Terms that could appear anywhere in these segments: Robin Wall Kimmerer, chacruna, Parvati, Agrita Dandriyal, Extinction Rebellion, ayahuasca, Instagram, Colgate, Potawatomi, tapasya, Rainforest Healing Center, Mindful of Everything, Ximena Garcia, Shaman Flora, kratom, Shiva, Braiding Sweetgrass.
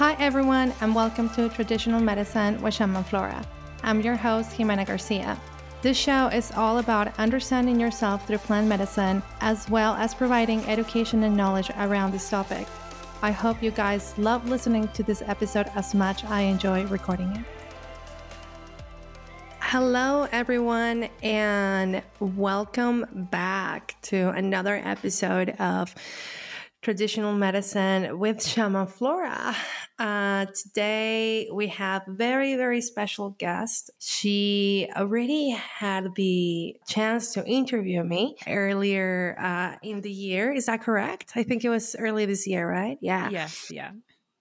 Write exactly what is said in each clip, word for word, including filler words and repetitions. Hi everyone, and welcome to Traditional Medicine with Shaman Flora. I'm your host, Ximena Garcia. This show is all about understanding yourself through plant medicine, as well as providing education and knowledge around this topic. I hope you guys love listening to this episode as much as I enjoy recording it. Hello everyone, and welcome back to another episode of Traditional Medicine with Shaman Flora. Uh, today we have very, very special guest. She already had the chance to interview me earlier uh, in the year. Is that correct? I think it was early this year, right? Yeah. Yes. Yeah.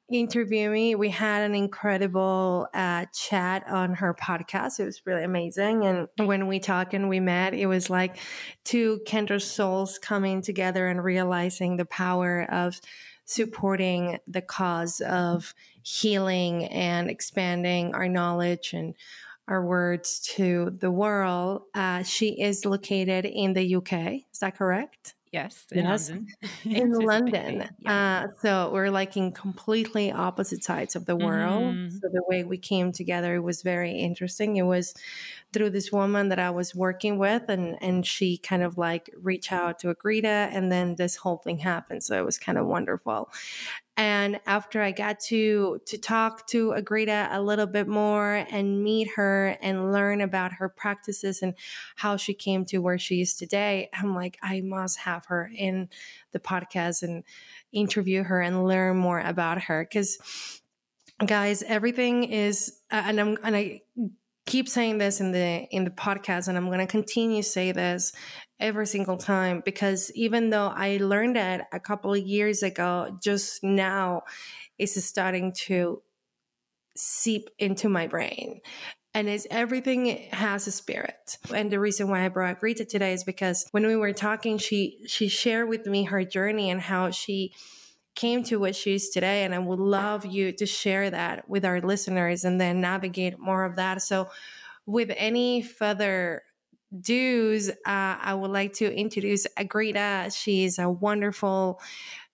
Interview me. We had an incredible uh, chat on her podcast. It was really amazing. And when we talked and we met, it was like two kindred souls coming together and realizing the power of supporting the cause of healing and expanding our knowledge and our words to the world. Uh, she is located in the U K. Is that correct? Yes, in yes. London. In London. Yeah. Uh, so we're like in completely opposite sides of the world. Mm-hmm. So the way we came together was very interesting. It was through this woman that I was working with, and, and she kind of like reached out to Agrita, and then this whole thing happened. So it was kind of wonderful. And after I got to to talk to Agrita a little bit more and meet her and learn about her practices and how she came to where she is today, I'm like, I must have her in the podcast and interview her and learn more about her. Because, guys, everything is, and I'm and I keep saying this in the in the podcast, and I'm going to continue to say this every single time, because even though I learned it a couple of years ago, just now it's starting to seep into my brain. And it's everything has a spirit. And the reason why I brought Greta today is because when we were talking, she she shared with me her journey and how she came to what she is today. And I would love you to share that with our listeners and then navigate more of that. So with any further Dues, uh, I would like to introduce Agrita. She's a wonderful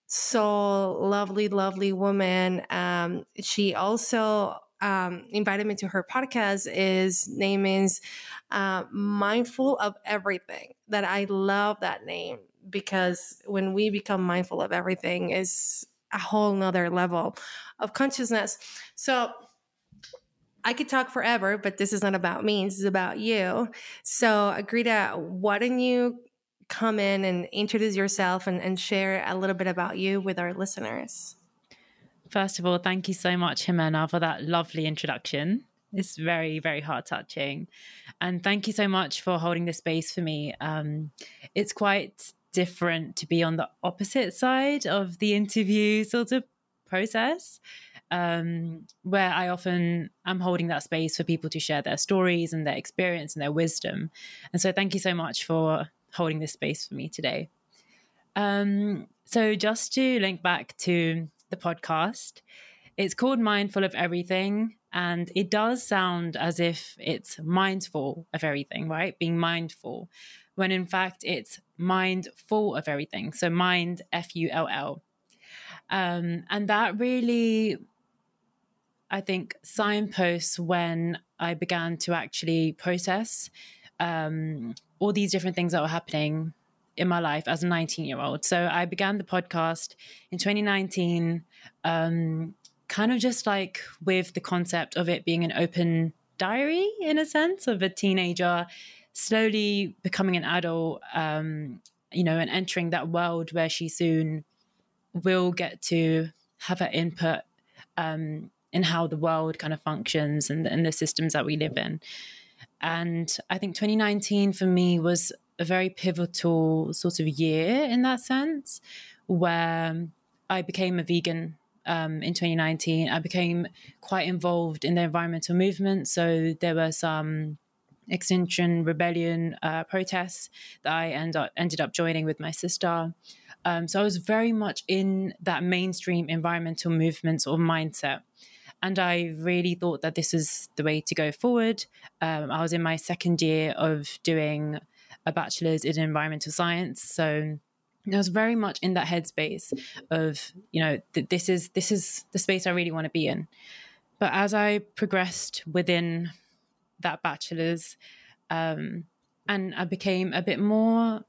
soul, lovely, lovely woman. Um, she also um, invited me to her podcast. His name is uh, Mindful of Everything. That I love that name, because when we become mindful of everything, is a whole nother level of consciousness. So I could talk forever, but this is not about me. This is about you. So, Agrita, why don't you come in and introduce yourself and, and share a little bit about you with our listeners? First of all, thank you so much, Ximena, for that lovely introduction. It's very, very heart-touching. And thank you so much for holding this space for me. Um, it's quite different to be on the opposite side of the interview sort of process, um, where I often am holding that space for people to share their stories and their experience and their wisdom. And so thank you so much for holding this space for me today. Um, so just to link back to the podcast, it's called Mindful of Everything. And it does sound as if it's mindful of everything, right? Being mindful, when in fact it's mindful of everything. So mind, F U L L. Um, and that really, I think, signposts when I began to actually process um, all these different things that were happening in my life as a nineteen-year-old. So I began the podcast in twenty nineteen, um, kind of just like with the concept of it being an open diary, in a sense, of a teenager slowly becoming an adult, um, you know, and entering that world where she soon will get to have her input um, in how the world kind of functions and, and the systems that we live in. And I think twenty nineteen for me was a very pivotal sort of year in that sense, where I became a vegan um, in twenty nineteen. I became quite involved in the environmental movement. So there were some Extinction Rebellion uh, protests that I end up, ended up joining with my sister. Um, so I was very much in that mainstream environmental movement sort of mindset. And I really thought that this is the way to go forward. Um, I was in my second year of doing a bachelor's in environmental science. So I was very much in that headspace of, you know, th- this is this is the space I really want to be in. But as I progressed within that bachelor's, um, and I became a bit more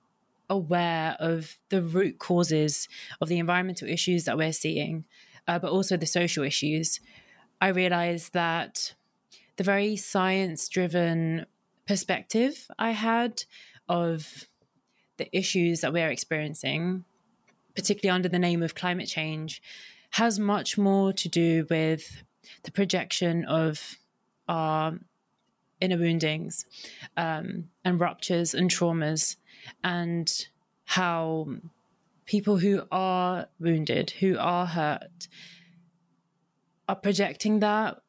aware of the root causes of the environmental issues that we're seeing, uh, but also the social issues, I realized that the very science-driven perspective I had of the issues that we're experiencing, particularly under the name of climate change, has much more to do with the projection of our inner woundings um, and ruptures and traumas, and how people who are wounded, who are hurt, are projecting that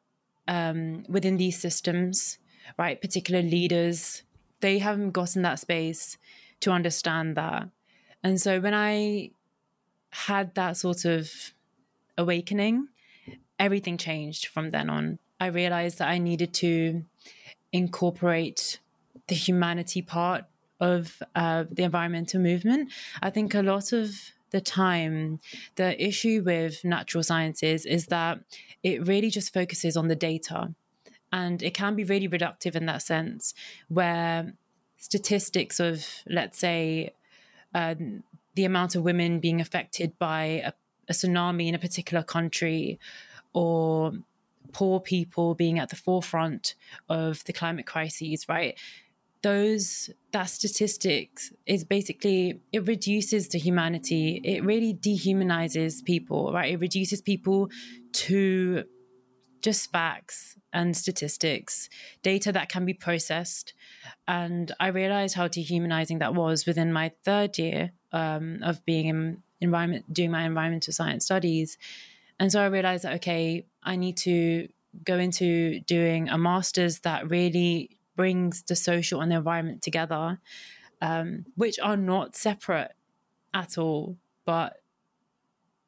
um, within these systems, right? Particular leaders, they haven't gotten that space to understand that. And so when I had that sort of awakening, everything changed from then on. I realized that I needed to incorporate the humanity part of uh, the environmental movement. I think a lot of the time, the issue with natural sciences is that it really just focuses on the data. And it can be really reductive in that sense, where statistics of, let's say, um, the amount of women being affected by a, a tsunami in a particular country, or poor people being at the forefront of the climate crises, right? Those, that statistics is basically, it reduces the humanity. It really dehumanizes people, right? It reduces people to just facts and statistics, data that can be processed. And I realized how dehumanizing that was within my third year um, of being in environment, doing my environmental science studies. And so I realized that, okay, I need to go into doing a master's that really brings the social and the environment together, um, which are not separate at all. But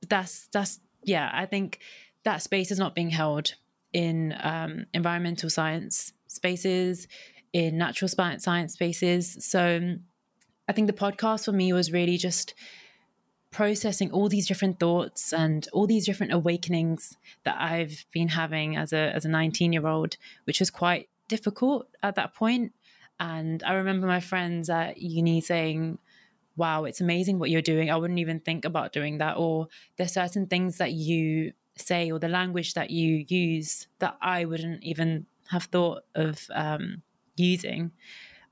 that's, that's, yeah, I think that space is not being held in um, environmental science spaces, in natural science spaces. So I think the podcast for me was really just processing all these different thoughts and all these different awakenings that I've been having as a as a nineteen-year-old, which was quite difficult at that point. And I remember my friends at uni saying, wow, it's amazing what you're doing. I wouldn't even think about doing that. Or there's certain things that you say or the language that you use that I wouldn't even have thought of um, using,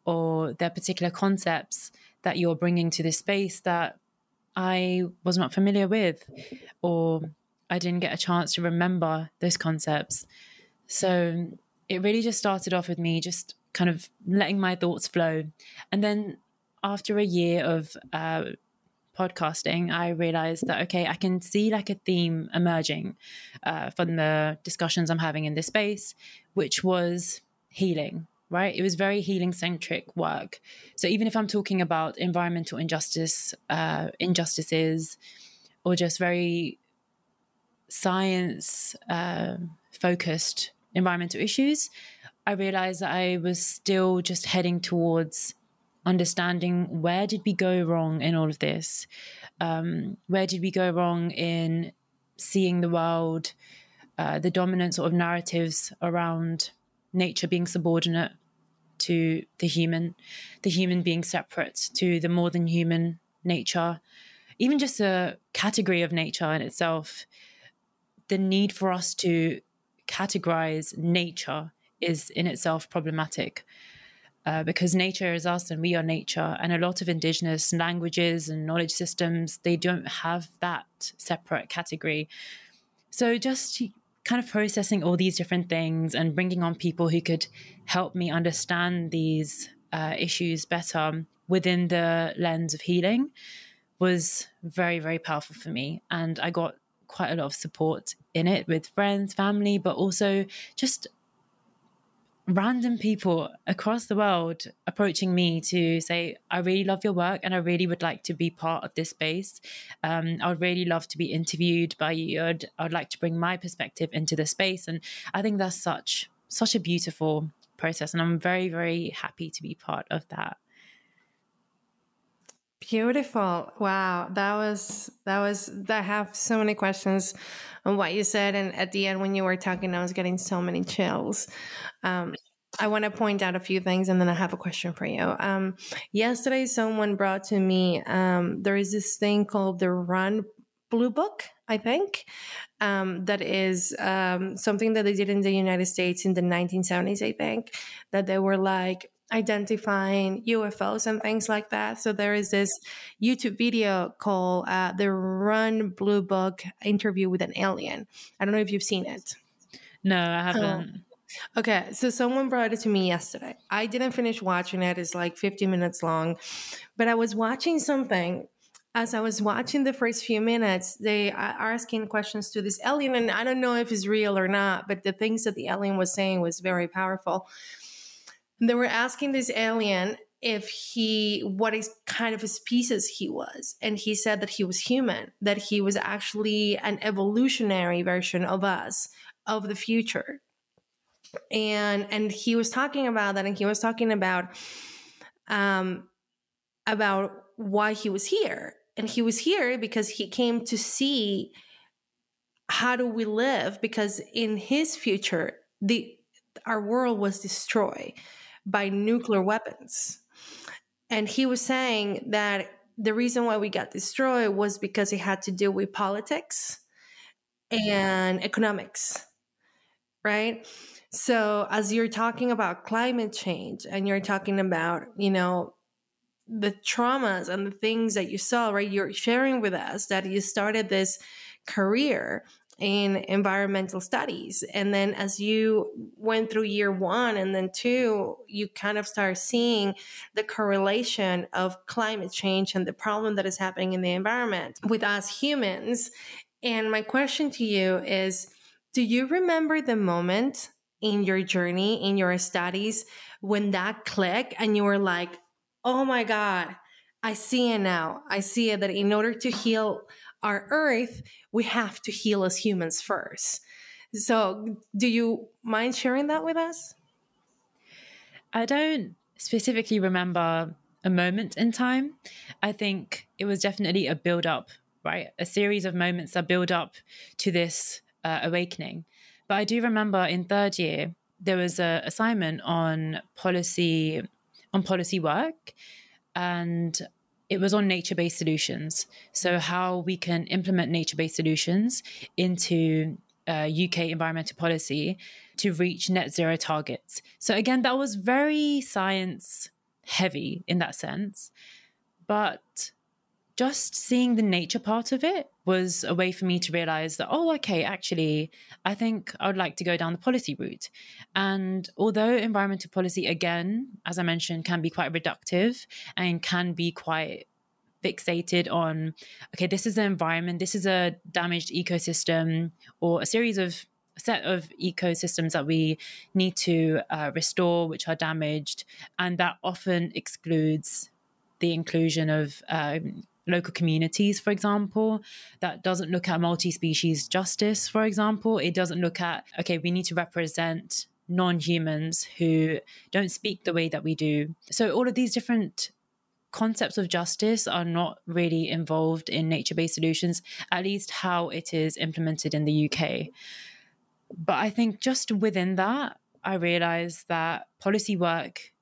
or there are particular concepts that you're bringing to this space that I was not familiar with, or I didn't get a chance to remember those concepts. So it really just started off with me just kind of letting my thoughts flow. And then after a year of uh, podcasting, I realized that, okay, I can see like a theme emerging uh, from the discussions I'm having in this space, which was healing, right? It was very healing-centric work. So even if I'm talking about environmental injustice, uh, injustices, or just very science-focused uh, environmental issues, I realized that I was still just heading towards understanding, where did we go wrong in all of this? Um, where did we go wrong in seeing the world, uh, the dominant sort of narratives around nature being subordinate to the human, the human being separate to the more than human nature, even just a category of nature in itself. The need for us to categorize nature is in itself problematic uh, because nature is us and we are nature. And a lot of indigenous languages and knowledge systems, they don't have that separate category. So just kind of processing all these different things and bringing on people who could help me understand these uh, issues better within the lens of healing was very, very powerful for me. And I got quite a lot of support in it with friends, family, but also just random people across the world approaching me to say, I really love your work and I really would like to be part of this space. Um, I would really love to be interviewed by you. I'd, I'd like to bring my perspective into the space. And I think that's such, such a beautiful process. And I'm very, very happy to be part of that. Beautiful. Wow. That was, that was, I have so many questions on what you said. And at the end, when you were talking, I was getting so many chills. Um, I want to point out a few things and then I have a question for you. Um, yesterday, someone brought to me, um, there is this thing called the Run Blue Book, I think, um, that is um, something that they did in the United States in the nineteen seventies, I think, that they were like, identifying U F Os and things like that. So there is this YouTube video called uh, The Run Blue Book Interview with an Alien. I don't know if you've seen it. No, I haven't. Uh, okay. So someone brought it to me yesterday. I didn't finish watching it. It's like fifty minutes long, but I was watching something. As I was watching the first few minutes, they are asking questions to this alien. And I don't know if it's real or not, but the things that the alien was saying was very powerful. They were asking this alien if he, what is kind of a species he was. And he said that he was human, that he was actually an evolutionary version of us, of the future. And, and he was talking about that. And he was talking about, um, about why he was here. And he was here because he came to see how do we live? Because in his future, the, our world was destroyed by nuclear weapons. And he was saying that the reason why we got destroyed was because it had to do with politics and economics, right? So as you're talking about climate change and you're talking about, you know, the traumas and the things that you saw, right? You're sharing with us that you started this career in environmental studies. And then as you went through year one and then two, you kind of start seeing the correlation of climate change and the problem that is happening in the environment with us humans. And my question to you is, do you remember the moment in your journey, in your studies, when that clicked and you were like, oh my God, I see it now. I see it that in order to heal our earth, we have to heal as humans first. So do you mind sharing that with us? I don't specifically remember a moment in time. I think it was definitely a build up, right? A series of moments that build up to this uh, awakening. But I do remember in third year, there was an assignment on policy, on policy work. And it was on nature-based solutions. So how we can implement nature-based solutions into uh, U K environmental policy to reach net zero targets. So again, that was very science heavy in that sense. But just seeing the nature part of it was a way for me to realize that, oh, okay, actually, I think I would like to go down the policy route. And although environmental policy, again, as I mentioned, can be quite reductive and can be quite fixated on, okay, this is the environment, this is a damaged ecosystem or a series of a set of ecosystems that we need to uh, restore, which are damaged. And that often excludes the inclusion of um, local communities, for example. That doesn't look at multi-species justice, for example. It doesn't look at, okay, we need to represent non-humans who don't speak the way that we do. So all of these different concepts of justice are not really involved in nature-based solutions, at least how it is implemented in the U K. But I think just within that, I realized that policy work,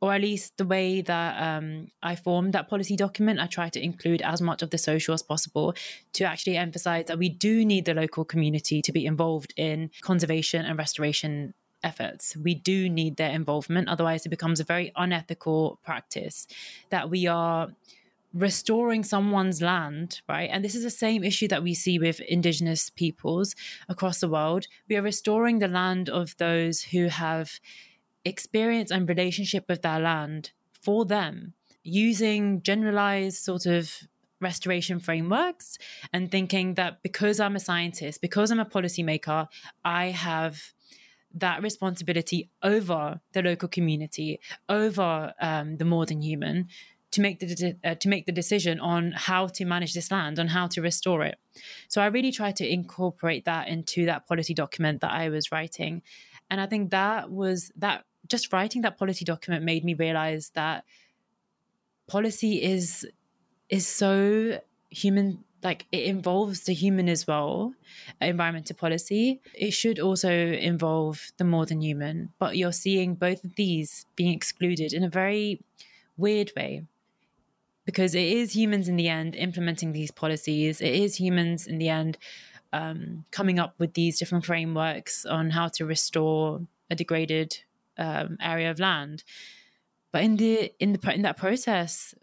or at least the way that um, I formed that policy document, I try to include as much of the social as possible to actually emphasize that we do need the local community to be involved in conservation and restoration efforts. We do need their involvement. Otherwise, it becomes a very unethical practice that we are restoring someone's land, right? And this is the same issue that we see with indigenous peoples across the world. We are restoring the land of those who have experience and relationship with their land for them, using generalized sort of restoration frameworks and thinking that because I'm a scientist, because I'm a policymaker, I have that responsibility over the local community, over um, the more than human, to make the de- uh, to make the decision on how to manage this land, on how to restore it. So I really tried to incorporate that into that policy document that I was writing. And I think that was that just writing that policy document made me realize that policy is is so human, like it involves the human as well. Environmental policy, it should also involve the more than human, but you're seeing both of these being excluded in a very weird way, because it is humans in the end implementing these policies. It is humans in the end um, coming up with these different frameworks on how to restore a degraded um, area of land. But in the in the in that process,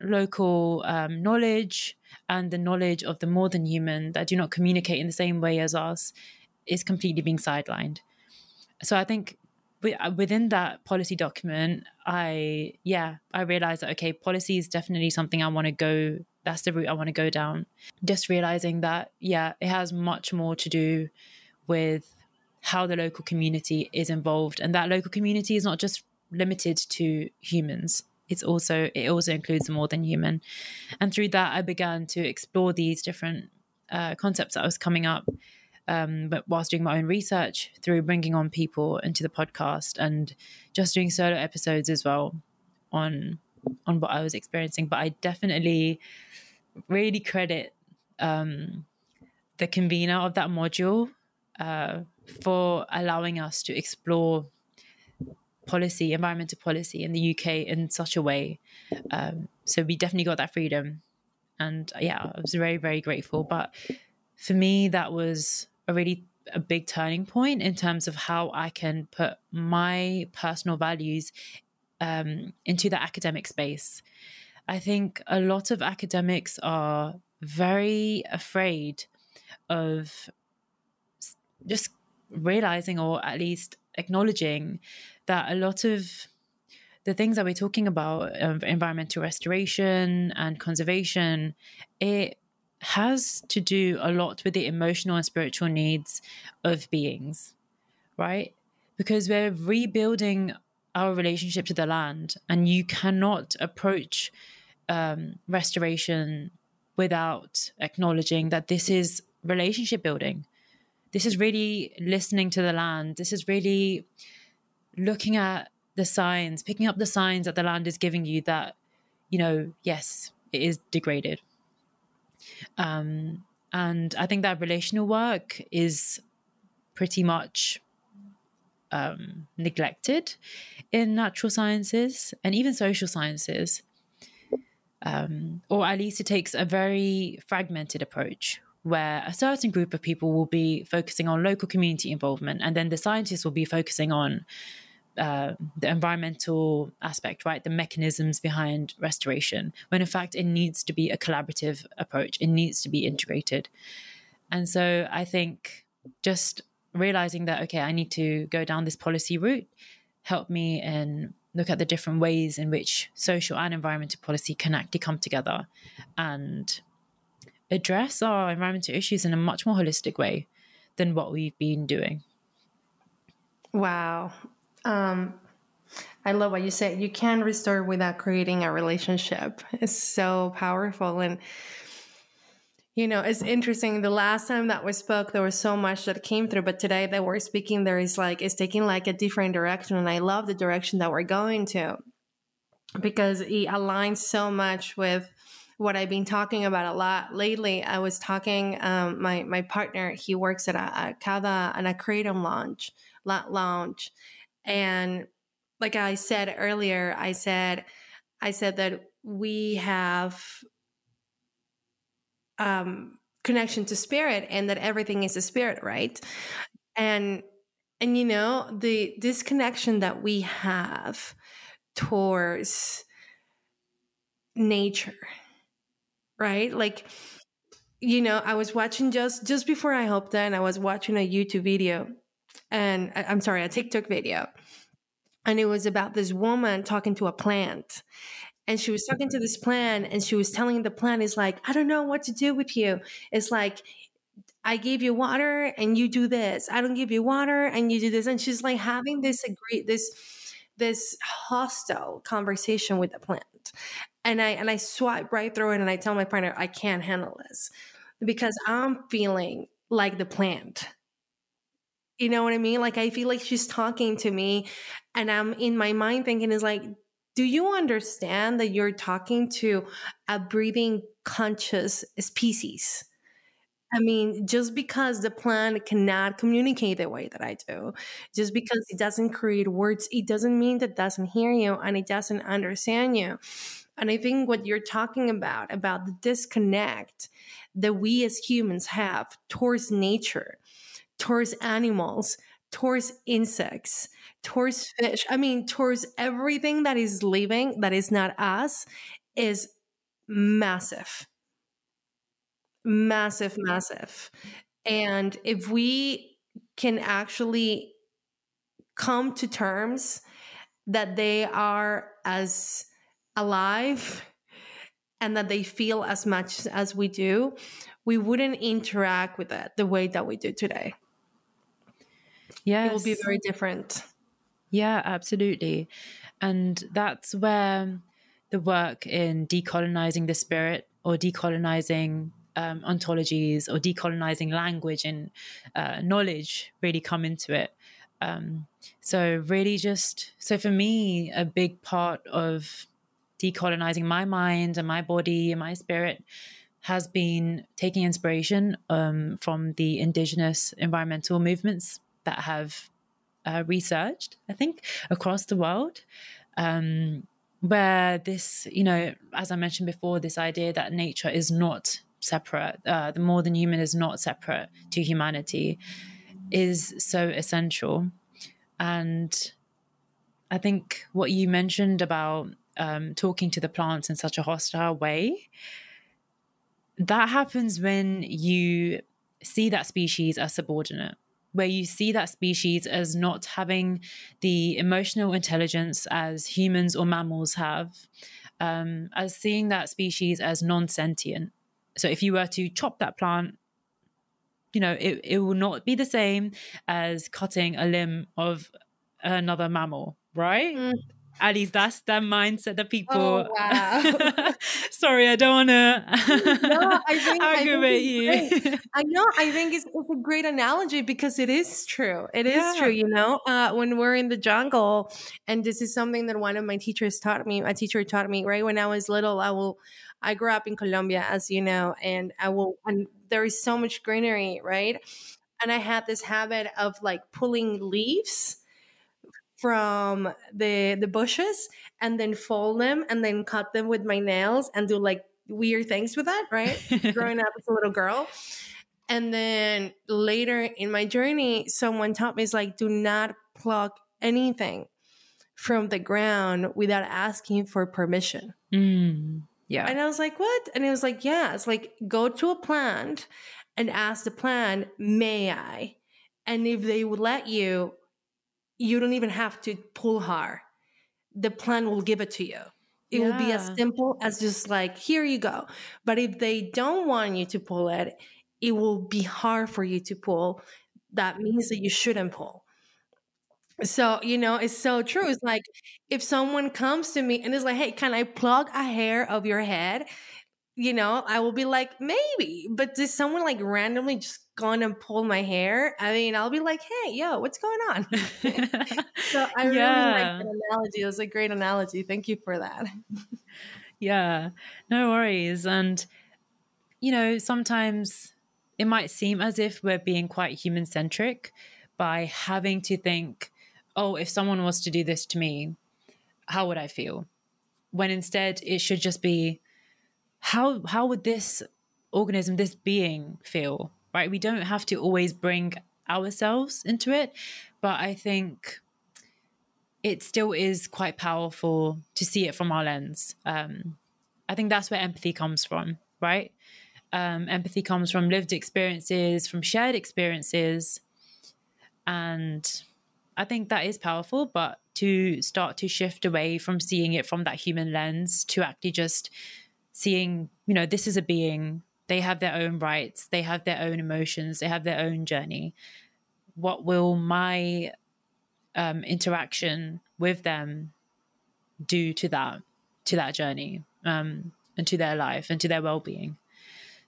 local um, knowledge and the knowledge of the more than human that do not communicate in the same way as us is completely being sidelined. So I think within that policy document, I yeah I realized that okay, policy is definitely something I want to go. That's the route I want to go down. Just realizing that yeah, it has much more to do with how the local community is involved, and that local community is not just limited to humans. It's also it also includes the more than human. And through that, I began to explore these different uh, concepts that I was coming up, um, but whilst doing my own research, through bringing on people into the podcast and just doing solo episodes as well on on what I was experiencing. But I definitely really credit um, the convener of that module uh, for allowing us to explore policy, environmental policy in the U K in such a way. Um, so we definitely got that freedom. And yeah, I was very, very grateful. But for me, that was a really a big turning point in terms of how I can put my personal values um, into the academic space. I think a lot of academics are very afraid of just realizing, or at least acknowledging, that a lot of the things that we're talking about, um, environmental restoration and conservation, it has to do a lot with the emotional and spiritual needs of beings, right? Because we're rebuilding our relationship to the land, and you cannot approach um, restoration without acknowledging that this is relationship building. This is really listening to the land. This is really looking at the signs, picking up the signs that the land is giving you that, you know, yes, it is degraded. Um, and I think that relational work is pretty much um, neglected in natural sciences and even social sciences. Um, or at least it takes a very fragmented approach, where a certain group of people will be focusing on local community involvement, and then the scientists will be focusing on uh, the environmental aspect, right? The mechanisms behind restoration, when in fact it needs to be a collaborative approach. It needs to be integrated. And so I think just realizing that, okay, I need to go down this policy route, helped me and look at the different ways in which social and environmental policy can actually come together and address our environmental issues in a much more holistic way than what we've been doing. Wow. Um, I love what you said. You can restore without creating a relationship. It's so powerful. And, you know, it's interesting. The last time that we spoke, there was so much that came through, but today that we're speaking, there is like, it's taking like a different direction. And I love the direction that we're going to, because it aligns so much with what I've been talking about a lot lately. I was talking, um, my, my partner, he works at a, a Kada and a Kratom lounge, lounge. And like I said earlier, I said, I said that we have, um, connection to spirit, and that everything is a spirit, right? And, and, you know, the, this connection that we have towards nature, right? Like, you know, I was watching just, just before I hopped in, I was watching a YouTube video and I'm sorry, a TikTok video. And it was about this woman talking to a plant, and she was talking to this plant, and she was telling the plant, is like, I don't know what to do with you. It's like, I give you water and you do this. I don't give you water and you do this. And she's like having this, agree, this, this hostile conversation with the plant. And I and I swipe right through it, and I tell my partner, I can't handle this because I'm feeling like the plant. You know what I mean? Like I feel like she's talking to me, and I'm in my mind thinking, is like, do you understand that you're talking to a breathing conscious species? I mean, just because the plant cannot communicate the way that I do, just because it doesn't create words, it doesn't mean that it doesn't hear you and it doesn't understand you. And I think what you're talking about, about the disconnect that we as humans have towards nature, towards animals, towards insects, towards fish, I mean, towards everything that is living, that is not us, is massive. Massive, massive. And if we can actually come to terms that they are as alive and that they feel as much as we do, we wouldn't interact with it the way that we do today. Yeah, it will be very different. Yeah, absolutely. And that's where the work in decolonizing the spirit or decolonizing Um, ontologies or decolonizing language and uh, knowledge really come into it. Um, so really just, so for me, a big part of decolonizing my mind and my body and my spirit has been taking inspiration um, from the indigenous environmental movements that have uh, resurged, I think, across the world. Um, where this, you know, as I mentioned before, this idea that nature is not separate, uh, the more than human is not separate to humanity, is so essential. And I think what you mentioned about um, talking to the plants in such a hostile way, that happens when you see that species as subordinate, where you see that species as not having the emotional intelligence as humans or mammals have, um, as seeing that species as non-sentient. So if you were to chop that plant, you know, it, it will not be the same as cutting a limb of another mammal, right? Mm. At least that's the mindset that people... Oh, wow. Sorry, I don't want to no, I think, aggravate I think you. I know, I think it's, it's a great analogy because it is true. It is yeah. true, you know? Uh, when we're in the jungle, and this is something that one of my teachers taught me, my teacher taught me, right? When I was little, I will... I grew up in Colombia, as you know, and I will, and there is so much greenery, right? And I had this habit of like pulling leaves from the the bushes and then fold them and then cut them with my nails and do like weird things with that, right? Growing up as a little girl. And then later in my journey, someone taught me, it's like, do not pluck anything from the ground without asking for permission. Mm. Yeah. And I was like, what? And it was like, yeah, it's like, go to a plant and ask the plant, may I? And if they would let you, you don't even have to pull hard. The plant will give it to you. It yeah. will be as simple as just like, here you go. But if they don't want you to pull it, it will be hard for you to pull. That means that you shouldn't pull. So, you know, it's so true. It's like if someone comes to me and is like, hey, can I pluck a hair of your head? You know, I will be like, maybe. But is someone like randomly just gone and pull my hair? I mean, I'll be like, hey, yo, what's going on? So I yeah. really like that analogy. It was a great analogy. Thank you for that. Yeah, no worries. And, you know, sometimes it might seem as if we're being quite human-centric by having to think, oh, if someone was to do this to me, how would I feel? When instead it should just be, how how would this organism, this being feel, right? We don't have to always bring ourselves into it, but I think it still is quite powerful to see it from our lens. Um, I think that's where empathy comes from, right? Um, empathy comes from lived experiences, from shared experiences. And I think that is powerful, but to start to shift away from seeing it from that human lens to actually just seeing, you know, this is a being, they have their own rights, they have their own emotions, they have their own journey. What will my um, interaction with them do to that, to that journey, um, and to their life and to their well-being?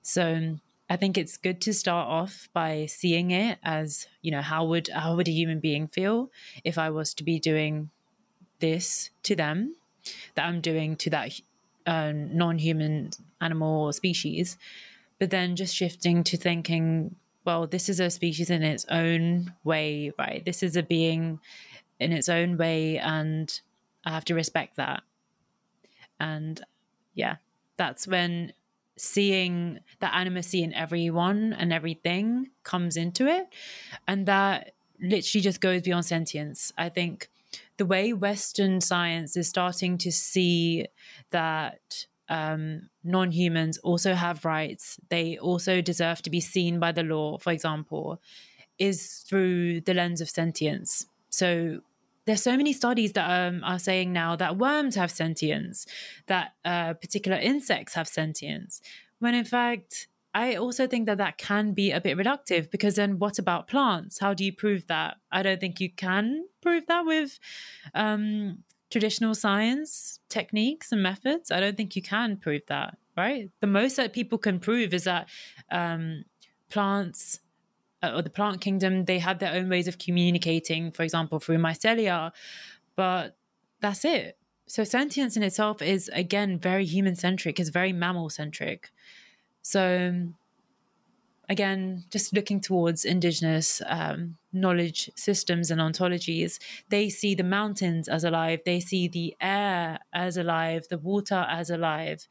So I think it's good to start off by seeing it as, you know, how would how would a human being feel if I was to be doing this to them? that I'm doing to that um, non-human animal or species, but then just shifting to thinking, well, this is a species in its own way, right? This is a being in its own way, and I have to respect that. And yeah, that's when seeing that animacy in everyone and everything comes into it, and that literally just goes beyond sentience. I think the way Western science is starting to see that um, non-humans also have rights, they also deserve to be seen by the law, for example, is through the lens of sentience. So there's so many studies that um, are saying now that worms have sentience, that uh, particular insects have sentience, when in fact, I also think that that can be a bit reductive, because then what about plants? How do you prove that? I don't think you can prove that with um, traditional science techniques and methods. I don't think you can prove that, right? The most that people can prove is that um, plants... or the plant kingdom, they had their own ways of communicating, for example, through mycelia, but that's it. So sentience in itself is, again, very human-centric, is very mammal-centric. So, again, just looking towards indigenous um, knowledge systems and ontologies, they see the mountains as alive, they see the air as alive, the water as alive,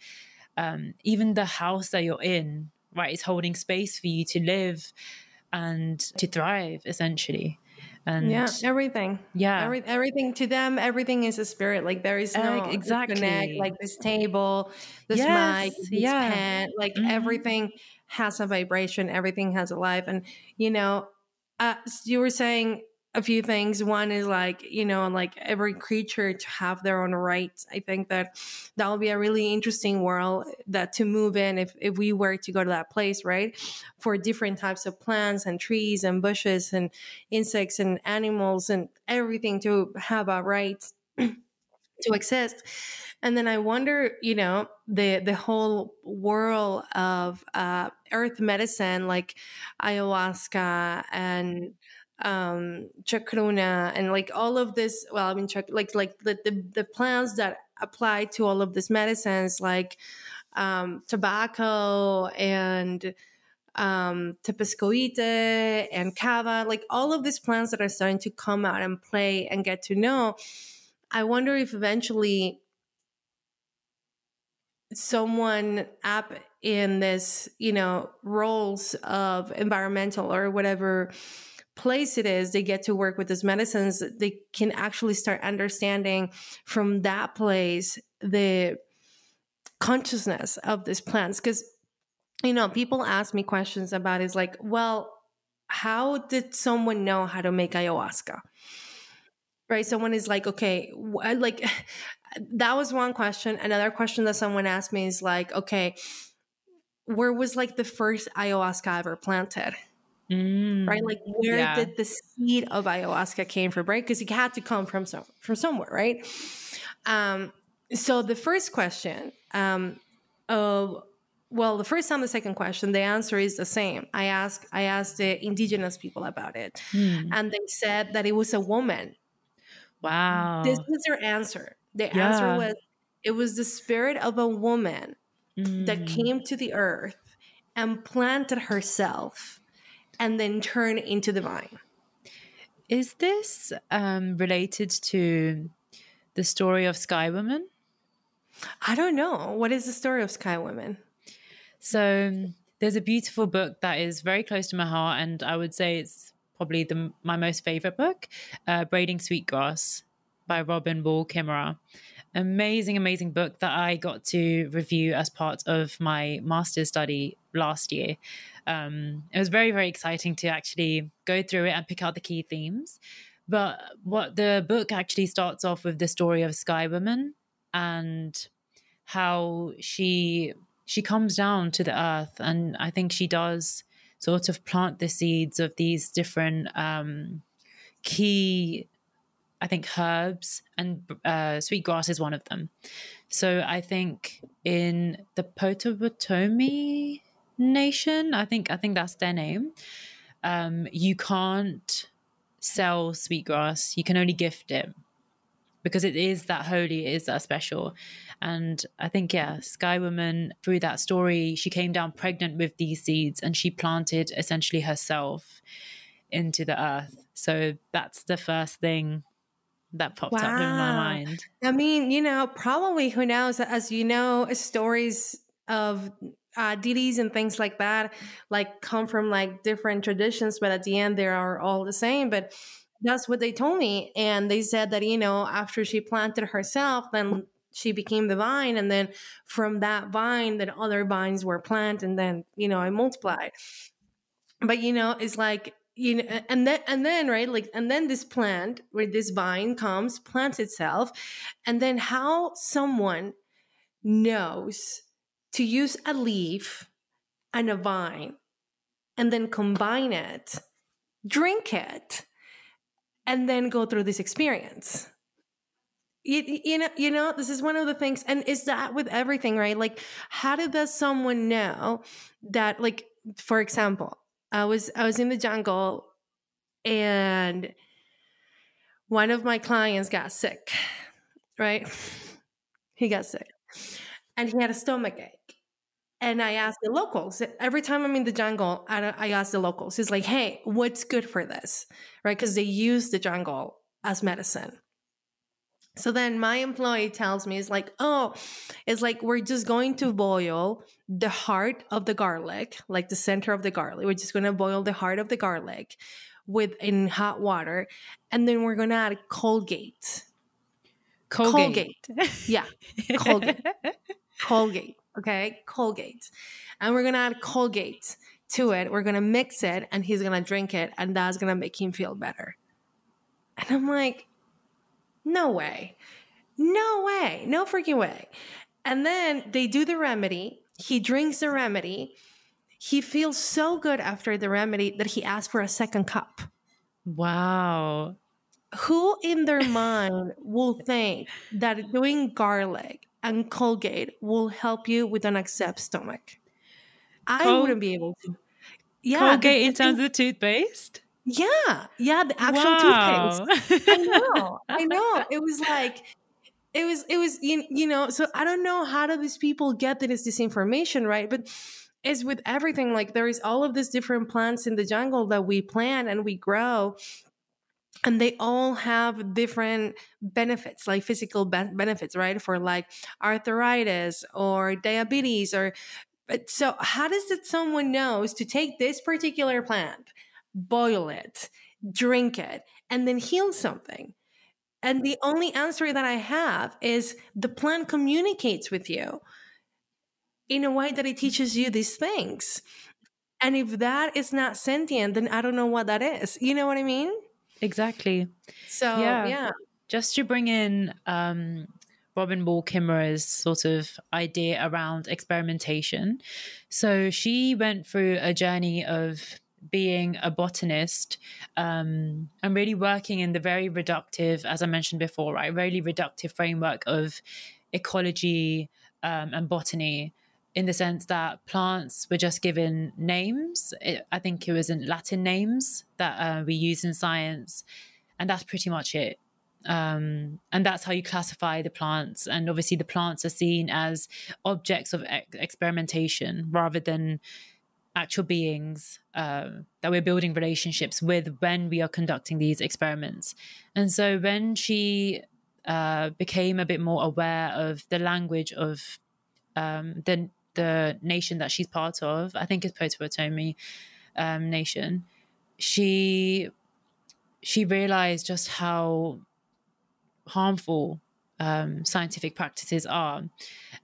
um, even the house that you're in, right, is holding space for you to live and to thrive, essentially. And yeah, everything. Yeah. Every, everything to them, everything is a spirit. Like there is no uh, exactly disconnect, like this table, this yes, mic, this yeah. pen, like mm-hmm. everything has a vibration, everything has a life. And, you know, uh, you were saying a few things. One is like, you know, like every creature to have their own rights. I think that that'll be a really interesting world that to move in if, if we were to go to that place, right? For different types of plants and trees and bushes and insects and animals and everything to have a right to exist. And then I wonder, you know, the the whole world of uh, earth medicine, like ayahuasca and um chacruna and like all of this, well I mean chac- like like the, the the plants that apply to all of these medicines, like um tobacco and um tepescoite and cava, like all of these plants that are starting to come out and play and get to know. I wonder if eventually someone up in this, you know, roles of environmental or whatever place it is, they get to work with these medicines, they can actually start understanding from that place the consciousness of these plants. Because, you know, people ask me questions about it's like, well, how did someone know how to make ayahuasca? Right? Someone is like, okay, wh- like that was one question. Another question that someone asked me is like, okay, where was like the first ayahuasca ever planted? Mm, right? Like where yeah. did the seed of ayahuasca came from, right? Because it had to come from some, from somewhere, right? Um, so the first question, um, of, well, the first and the second question, the answer is the same. I asked, I asked the indigenous people about it mm. and they said that it was a woman. Wow. This was their answer. The yeah. answer was, it was the spirit of a woman mm. that came to the earth and planted herself and then turn into the vine. Is this um, related to the story of Sky Woman? I don't know. What is the story of Sky Woman? So there's a beautiful book that is very close to my heart, and I would say it's probably the, my most favorite book, uh, Braiding Sweetgrass by Robin Wall Kimmerer. Amazing, amazing book that I got to review as part of my master's study last year. Um, it was very, very exciting to actually go through it and pick out the key themes. But what the book actually starts off with the story of Sky Woman and how she she comes down to the earth, and I think she does sort of plant the seeds of these different um, key, I think, herbs, and uh, sweet grass is one of them. So I think in the Potawatomi nation, I think I think that's their name, um, you can't sell sweet grass. You can only gift it. because it is that holy, it is that special. And I think, yeah, Sky Woman, through that story, she came down pregnant with these seeds and she planted essentially herself into the earth. So that's the first thing that popped wow. up in my mind. I mean, you know, probably, who knows, as you know, stories of uh, deities and things like that, like come from like different traditions, but at the end, they are all the same. But that's what they told me. And they said that, you know, after she planted herself, then she became the vine. And then from that vine, then other vines were planted. And then, you know, I multiplied. But, you know, it's like, you know, and then, and then, right, like, and then this plant, where this vine comes, plants itself. And then how someone knows to use a leaf and a vine and then combine it, drink it, and then go through this experience. You, you know, you know, this is one of the things, and is that with everything, right? Like, how does someone know that, like, for example, I was I was in the jungle and one of my clients got sick, right? He got sick and he had a stomach ache. And I asked the locals, every time I'm in the jungle, I, I ask the locals, it's like, hey, what's good for this, right? Because they use the jungle as medicine. So then my employee tells me, it's like, oh, it's like, we're just going to boil the heart of the garlic, like the center of the garlic. We're just going to boil the heart of the garlic with in hot water. And then we're going to add Colgate. Colgate. Colgate. Yeah. Colgate. Colgate. Okay. Colgate. And we're going to add Colgate to it. We're going to mix it and he's going to drink it. And that's going to make him feel better. And I'm like, no way. No way. No freaking way. And then they do the remedy. He drinks the remedy. He feels so good after the remedy that he asks for a second cup. Wow. Who in their mind will think that doing garlic and Colgate will help you with an upset stomach? I Col- wouldn't be able to. Yeah, Colgate in terms of the toothpaste? Yeah, yeah, the actual wow. toothpaste. I know, I know. It was like, it was, it was, you, you know, so I don't know how do these people get this disinformation, right? But it's with everything, like there is all of these different plants in the jungle that we plant and we grow, and they all have different benefits, like physical be- benefits, right? For like arthritis or diabetes or, but so how does it someone knows to take this particular plant, boil it, drink it, and then heal something? And the only answer that I have is the plant communicates with you in a way that it teaches you these things. And if that is not sentient, then I don't know what that is. You know what I mean? Exactly. So, yeah. yeah. Just to bring in um, Robin Wall Kimmerer's sort of idea around experimentation. So she went through a journey of being a botanist um, and really working in the very reductive, as I mentioned before, right, really reductive framework of ecology um, and botany, in the sense that plants were just given names. It, I think it was in Latin names that uh, we use in science, and that's pretty much it. Um, and that's how you classify the plants. And obviously the plants are seen as objects of ex- experimentation rather than actual beings uh, that we're building relationships with when we are conducting these experiments. And so when she uh, became a bit more aware of the language of um, the the nation that she's part of, I think it's Potawatomi um, nation, she she realized just how harmful um, scientific practices are.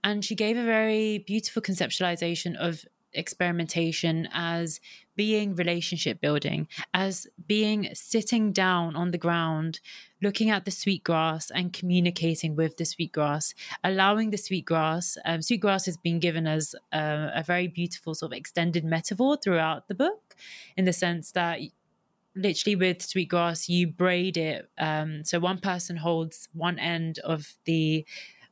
And she gave a very beautiful conceptualization of experimentation as being relationship building, as being sitting down on the ground, looking at the sweetgrass and communicating with the sweetgrass, allowing the sweetgrass. Um, sweetgrass has been given as uh, a very beautiful sort of extended metaphor throughout the book, in the sense that literally with sweetgrass you braid it. Um, so one person holds one end of the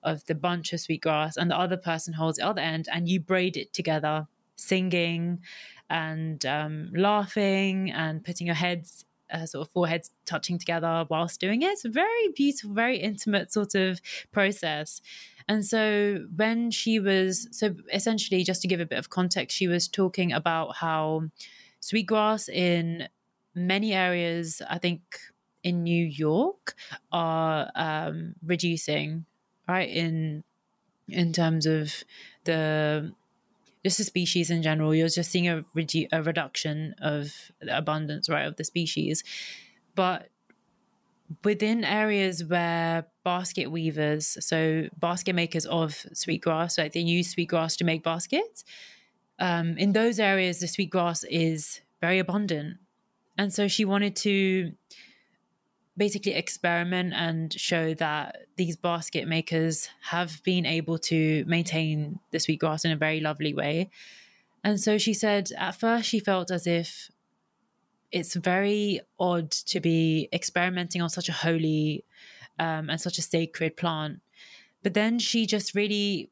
of the bunch of sweetgrass, and the other person holds the other end, and you braid it together, singing and um, laughing and putting your heads uh, sort of foreheads touching together whilst doing it. It's a very beautiful, very intimate sort of process. And so when she was, so essentially just to give a bit of context, she was talking about how sweetgrass in many areas, I think in New York, are um, reducing, right, in in terms of the just the species in general. You're just seeing a, redu- a reduction of the abundance, right, of the species. But within areas where basket weavers, so basket makers of sweetgrass, like they use sweetgrass to make baskets, um, in those areas the sweetgrass is very abundant. And so she wanted to basically experiment and show that these basket makers have been able to maintain the sweetgrass in a very lovely way. And so she said at first she felt as if it's very odd to be experimenting on such a holy um, and such a sacred plant. But then she just really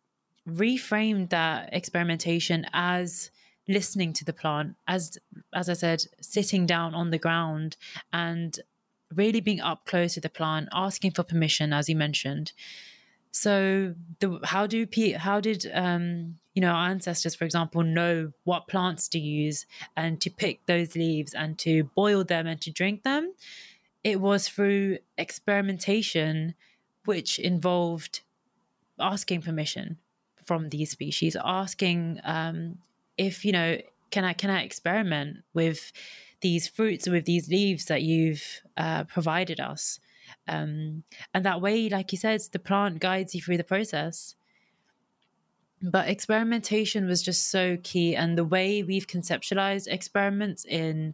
reframed that experimentation as listening to the plant, as, as I said, sitting down on the ground and really being up close to the plant, asking for permission, as you mentioned. So the, how do how did um, you know, our ancestors, for example, know what plants to use and to pick those leaves and to boil them and to drink them? It was through experimentation, which involved asking permission from these species, asking um, if, you know, can I can I experiment with these fruits, with these leaves that you've uh, provided us. Um, and that way, like you said, the plant guides you through the process. But experimentation was just so key. And the way we've conceptualized experiments in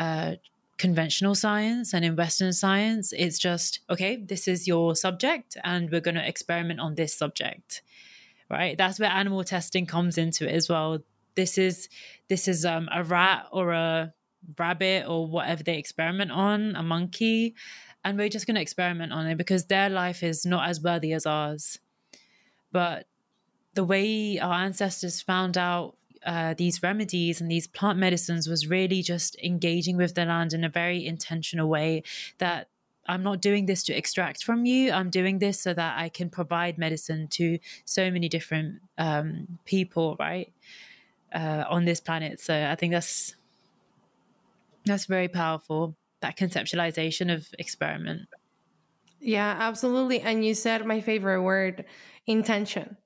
uh, conventional science and in Western science, it's just, okay, this is your subject and we're going to experiment on this subject, right? That's where animal testing comes into it as well. This is, this is um, a rat or a rabbit or whatever they experiment on, a monkey, and we're just going to experiment on it because their life is not as worthy as ours. But the way our ancestors found out uh, these remedies and these plant medicines was really just engaging with the land in a very intentional way, that I'm not doing this to extract from you, I'm doing this so that I can provide medicine to so many different um, people, right, uh, on this planet. So I think that's That's very powerful, that conceptualization of experiment. Yeah, absolutely. And you said my favorite word, intention.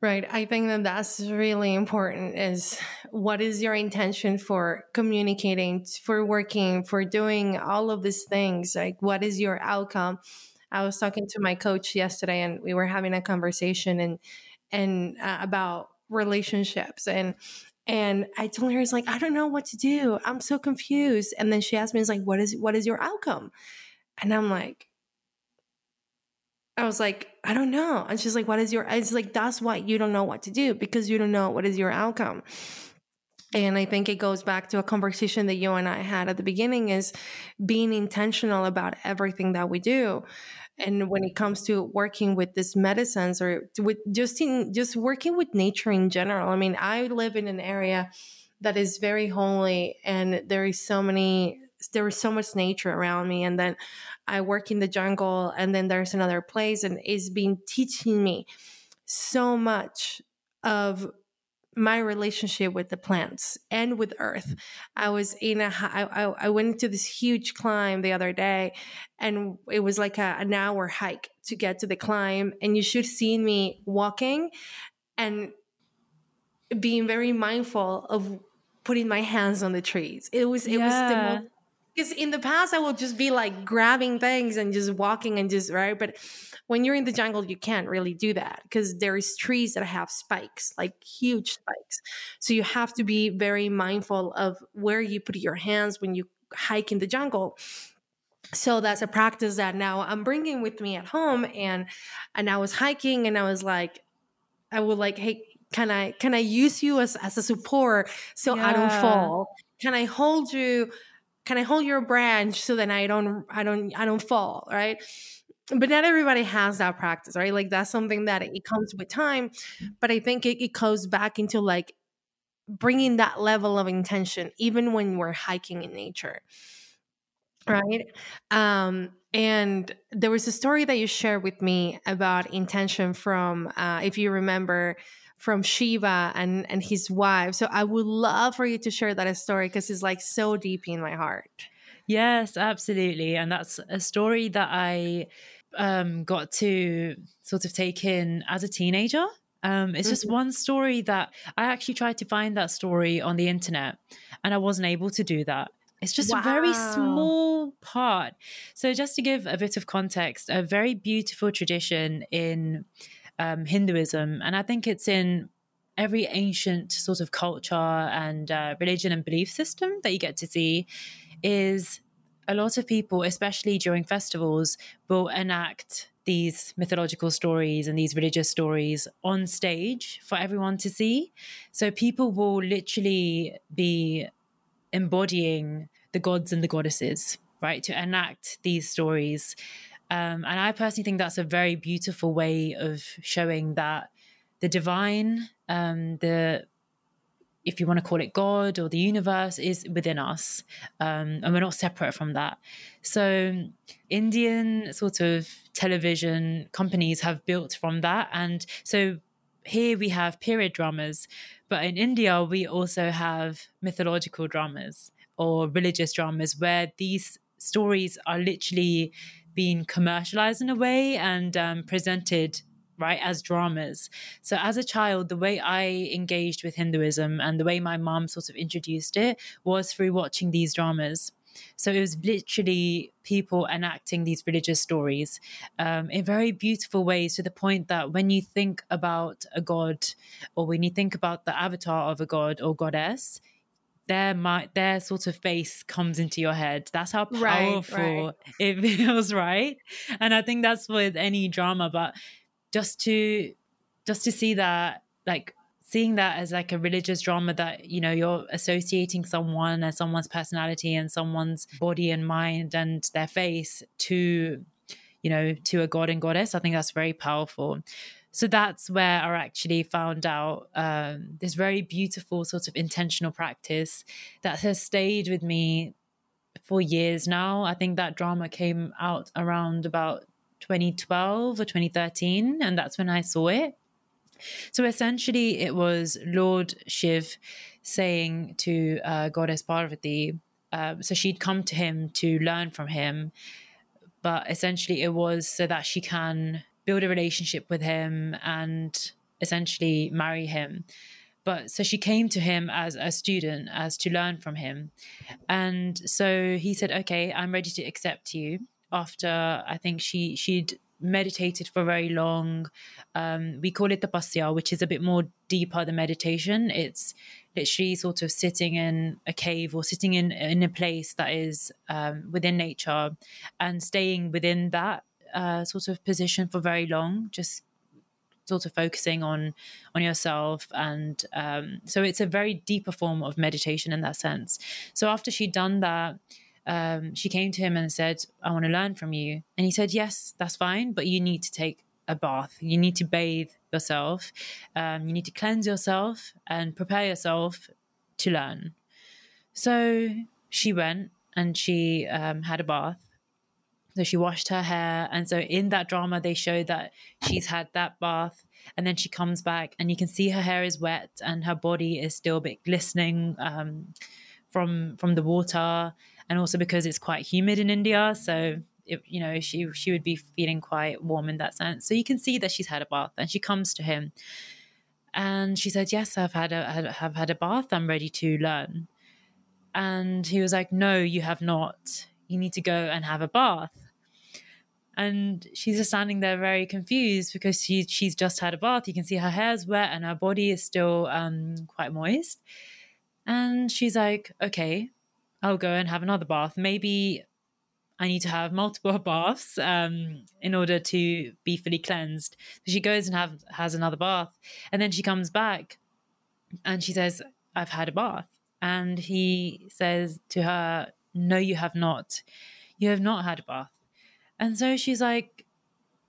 Right. I think that that's really important, is what is your intention for communicating, for working, for doing all of these things? Like, what is your outcome? I was talking to my coach yesterday and we were having a conversation and and uh, about relationships and And I told her, it's like, I don't know what to do. I'm so confused. And then she asked me, it's like, what is, what is your outcome? And I'm like, I was like, I don't know. And she's like, what is your, it's like, that's why you don't know what to do, because you don't know what is your outcome. And I think it goes back to a conversation that you and I had at the beginning, is being intentional about everything that we do. And when it comes to working with these medicines, or with just in, just working with nature in general, I mean, I live in an area that is very holy, and there is so many, there is so much nature around me. And then I work in the jungle, and then there's another place, and it's been teaching me so much of my relationship with the plants and with earth. I was in a, I, I went into this huge climb the other day, and it was like a, an hour hike to get to the climb. And you should see me walking and being very mindful of putting my hands on the trees. It was, it yeah. was the most, because in the past I would just be like grabbing things and just walking and just, right? But when you're in the jungle, you can't really do that, because there is trees that have spikes, like huge spikes. So you have to be very mindful of where you put your hands when you hike in the jungle. So that's a practice that now I'm bringing with me at home. And and I was hiking and I was like, I would like, hey, can I can I use you as, as a support so yeah. I don't fall? Can I hold you? Can I hold your branch so that I don't, I don't, I don't fall, right? But not everybody has that practice, right? Like that's something that it comes with time, but I think it, it goes back into like bringing that level of intention, even when we're hiking in nature. right? Um, and there was a story that you shared with me about intention from, uh, if you remember, from Shiva and, and his wife. So I would love for you to share that story because it's like so deep in my heart. Yes, absolutely. And that's a story that I um, got to sort of take in as a teenager. Um, it's mm-hmm. just one story that I actually tried to find that story on the internet and I wasn't able to do that. It's just wow. a very small part. So just to give a bit of context, a very beautiful tradition in um, Hinduism, and I think it's in every ancient sort of culture and uh, religion and belief system that you get to see, is a lot of people, especially during festivals, will enact these mythological stories and these religious stories on stage for everyone to see. So people will literally be embodying the gods and the goddesses, right, to enact these stories. Um, and I personally think that's a very beautiful way of showing that the divine, um, the if you want to call it God or the universe, is within us. Um, and we're not separate from that. So Indian sort of television companies have built from that. And so here we have period dramas, but in India, we also have mythological dramas or religious dramas where these stories are literally being commercialized in a way and um, presented right, as dramas. So as a child, the way I engaged with Hinduism and the way my mom sort of introduced it was through watching these dramas. So it was literally people enacting these religious stories um, in very beautiful ways, to the point that when you think about a god, or when you think about the avatar of a god or goddess, their might, their sort of face comes into your head. That's how powerful right, right. it feels, right? And I think that's with any drama, but just to just to see that, like seeing that as like a religious drama that, you know, you're associating someone and someone's personality and someone's body and mind and their face to, you know, to a god and goddess. I think that's very powerful. So that's where I actually found out um, this very beautiful sort of intentional practice that has stayed with me for years now. I think that drama came out around about twenty twelve or twenty thirteen, and that's when I saw it. So essentially it was Lord Shiv saying to uh, goddess Parvati, uh, so she'd come to him to learn from him, but essentially it was so that she can build a relationship with him and essentially marry him. But so she came to him as a student, as to learn from him. And so he said, okay, I'm ready to accept you. After I think she she'd meditated for very long. Um, we call it tapasya, which is a bit more deeper than meditation. It's literally sort of sitting in a cave or sitting in, in a place that is um, within nature and staying within that uh, sort of position for very long, just sort of focusing on on yourself. And um, so it's a very deeper form of meditation in that sense. So after she'd done that, Um, she came to him and said, I want to learn from you. And he said, yes, that's fine, but you need to take a bath. You need to bathe yourself. Um, you need to cleanse yourself and prepare yourself to learn. So she went and she um, had a bath. So she washed her hair. And so in that drama, they show that she's had that bath. And then she comes back and you can see her hair is wet and her body is still a bit glistening um, from from the water. And also because it's quite humid in India, so it, you know she she would be feeling quite warm in that sense. So you can see that she's had a bath, and she comes to him, and she said, "Yes, I've had a have had a bath. I'm ready to learn." And he was like, "No, you have not. You need to go and have a bath." And she's just standing there very confused because she she's just had a bath. You can see her hair's wet and her body is still um, quite moist. And she's like, "Okay, I'll go and have another bath. Maybe I need to have multiple baths um, in order to be fully cleansed." So she goes and have, has another bath. And then she comes back and she says, I've had a bath. And he says to her, no, you have not. You have not had a bath. And so she's like,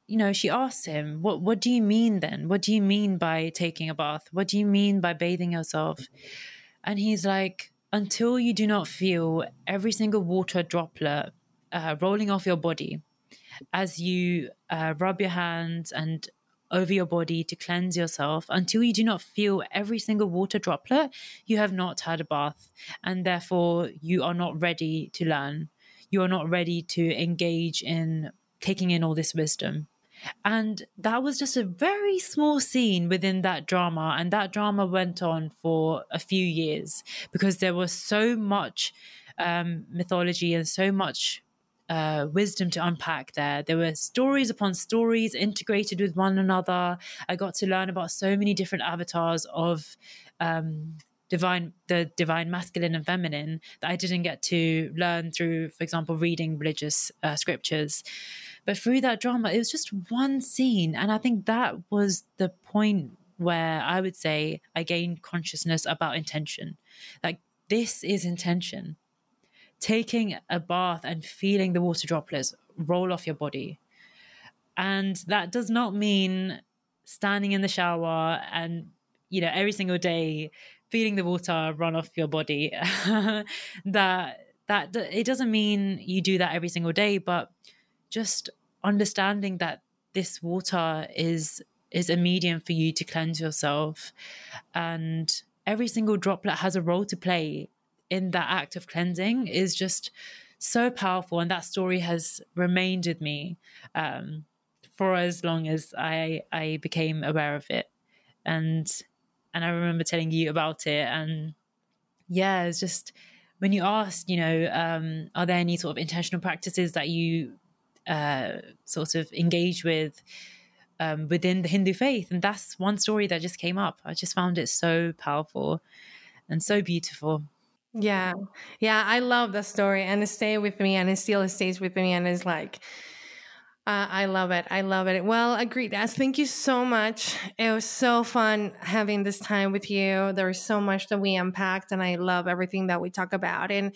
you know, she asks him, what, what do you mean then? What do you mean by taking a bath? What do you mean by bathing yourself? And he's like, until you do not feel every single water droplet uh, rolling off your body as you uh, rub your hands and over your body to cleanse yourself until you do not feel every single water droplet. You have not had a bath, and therefore you are not ready to learn. You are not ready to engage in taking in all this wisdom. And that was just a very small scene within that drama. And that drama went on for a few years because there was so much um, mythology and so much uh, wisdom to unpack there. There were stories upon stories integrated with one another. I got to learn about so many different avatars of um, divine, the divine masculine and feminine that I didn't get to learn through, for example, reading religious uh, scriptures. But through that drama, it was just one scene. And I think that was the point where I would say I gained consciousness about intention. Like, this is intention. Taking a bath and feeling the water droplets roll off your body. And that does not mean standing in the shower and, you know, every single day feeling the water run off your body. that that it doesn't mean you do that every single day, but just understanding that this water is is a medium for you to cleanse yourself, and every single droplet has a role to play in that act of cleansing is just so powerful. And that story has remained with me um, for as long as I I became aware of it, and and I remember telling you about it. And yeah, it's just when you asked, you know, um, are there any sort of intentional practices that you Uh, sort of engage with um, within the Hindu faith, and that's one story that just came up. I just found it so powerful and so beautiful. Yeah, yeah, I love that story, and it stayed with me, and it still stays with me, and it's like uh, I love it, I love it. Well, Agrita, thank you so much. It was so fun having this time with you. There was so much that we unpacked, and I love everything that we talk about. And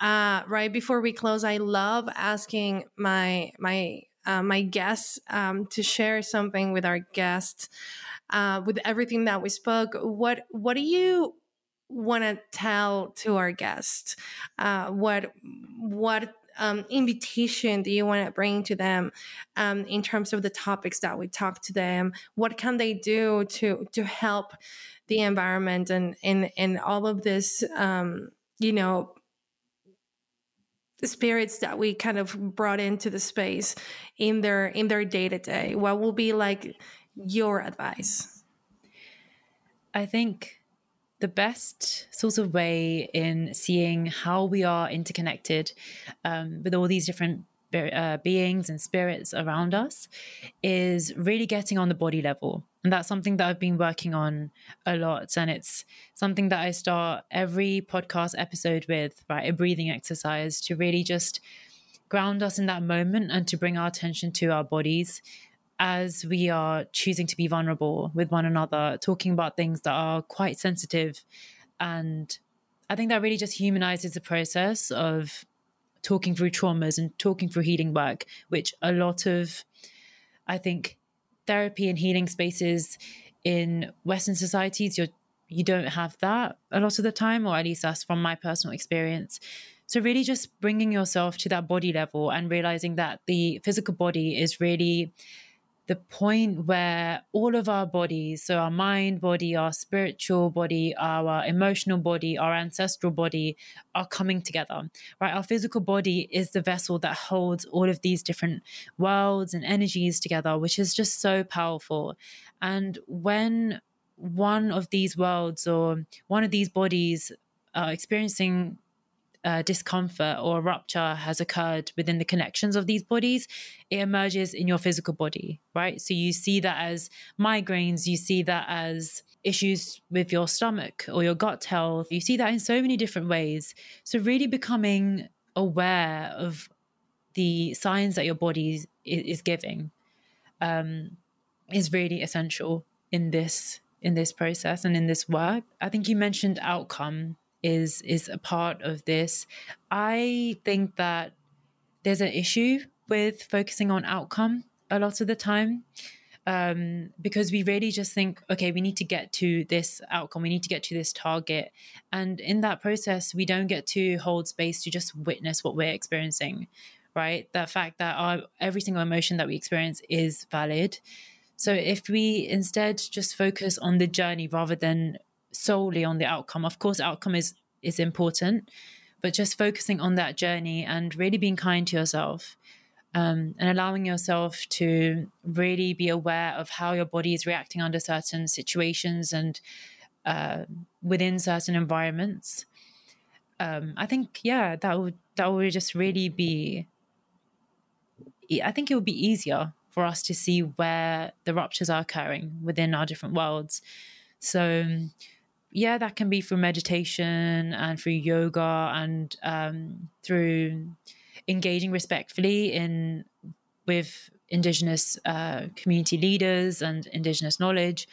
Uh, right before we close, I love asking my my uh, my guests um, to share something with our guests. Uh, with everything that we spoke, what what do you want to tell to our guests? Uh, what what um, invitation do you want to bring to them um, in terms of the topics that we talked to them? What can they do to to help the environment and and and all of this? Um, you know. The spirits that we kind of brought into the space in their in their day-to-day. What will be like your advice? I think the best sort of way in seeing how we are interconnected um, with all these different uh, beings and spirits around us is really getting on the body level. And that's something that I've been working on a lot. And it's something that I start every podcast episode with, right? A breathing exercise to really just ground us in that moment and to bring our attention to our bodies as we are choosing to be vulnerable with one another, talking about things that are quite sensitive. And I think that really just humanizes the process of talking through traumas and talking through healing work, which a lot of, I think, therapy and healing spaces in Western societies, you're, you don't have that a lot of the time, or at least that's from my personal experience. So really just bringing yourself to that body level and realizing that the physical body is really the point where all of our bodies, so our mind body, our spiritual body, our emotional body, our ancestral body, are coming together, right? Our physical body is the vessel that holds all of these different worlds and energies together, which is just so powerful. And when one of these worlds or one of these bodies are experiencing Uh, discomfort or rupture has occurred within the connections of these bodies, it emerges in your physical body, right? So you see that as migraines, you see that as issues with your stomach or your gut health. You see that in so many different ways. So really becoming aware of the signs that your body is giving um, is really essential in this in this process and in this work. I think you mentioned outcome is is a part of this. I think that there's an issue with focusing on outcome a lot of the time um, because we really just think, okay, we need to get to this outcome, we need to get to this target. And in that process, we don't get to hold space to just witness what we're experiencing, right? The fact that our every single emotion that we experience is valid. So if we instead just focus on the journey rather than solely on the outcome, of course, outcome is is important, but just focusing on that journey and really being kind to yourself, um, and allowing yourself to really be aware of how your body is reacting under certain situations and uh, within certain environments. Um, I think, yeah, that would that would just really be, I think it would be easier for us to see where the ruptures are occurring within our different worlds. So yeah, that can be through meditation and through yoga and um, through engaging respectfully in with Indigenous uh, community leaders and Indigenous knowledge.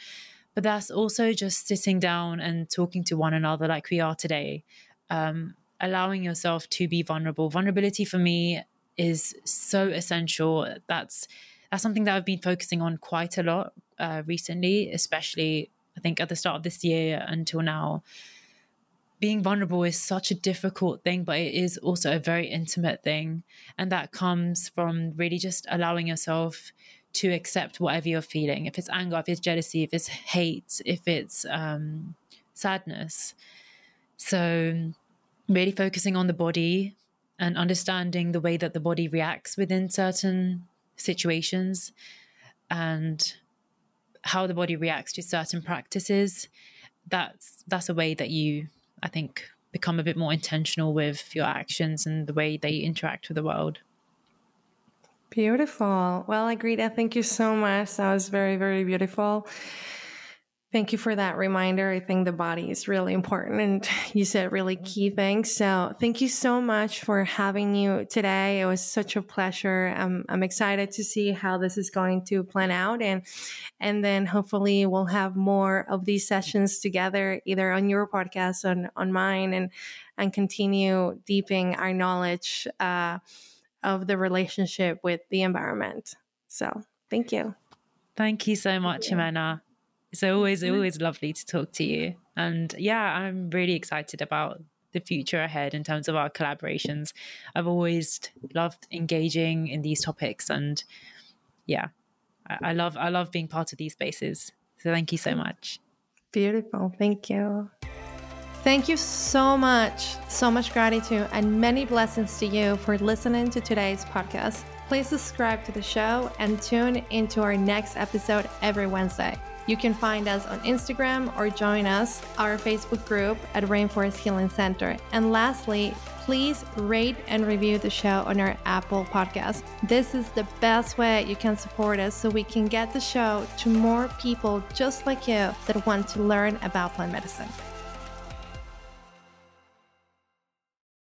But that's also just sitting down and talking to one another like we are today, um, allowing yourself to be vulnerable. Vulnerability for me is so essential. That's, that's something that I've been focusing on quite a lot uh, recently, especially I think at the start of this year until now. Being vulnerable is such a difficult thing, but it is also a very intimate thing. And that comes from really just allowing yourself to accept whatever you're feeling. If it's anger, if it's jealousy, if it's hate, if it's um, sadness. So really focusing on the body and understanding the way that the body reacts within certain situations and how the body reacts to certain practices, that's that's a way that you, I think, become a bit more intentional with your actions and the way that you interact with the world. Beautiful. Well, Agrita, thank you so much. That was very, very beautiful. Thank you for that reminder. I think the body is really important, and you said really key things. So thank you so much for having you today. It was such a pleasure. I'm, I'm excited to see how this is going to plan out. And, and then hopefully we'll have more of these sessions together, either on your podcast, on, on mine, and, and continue deepening our knowledge uh, of the relationship with the environment. So thank you. Thank you so much, Ximena. It's always, always lovely to talk to you. And yeah, I'm really excited about the future ahead in terms of our collaborations. I've always loved engaging in these topics. And yeah, I, I love I love being part of these spaces. So thank you so much. Beautiful. Thank you. Thank you so much. So much gratitude and many blessings to you for listening to today's podcast. Please subscribe to the show and tune into our next episode every Wednesday. You can find us on Instagram or join us, our Facebook group at Rainforest Healing Center. And lastly, please rate and review the show on our Apple podcast. This is the best way you can support us so we can get the show to more people just like you that want to learn about plant medicine.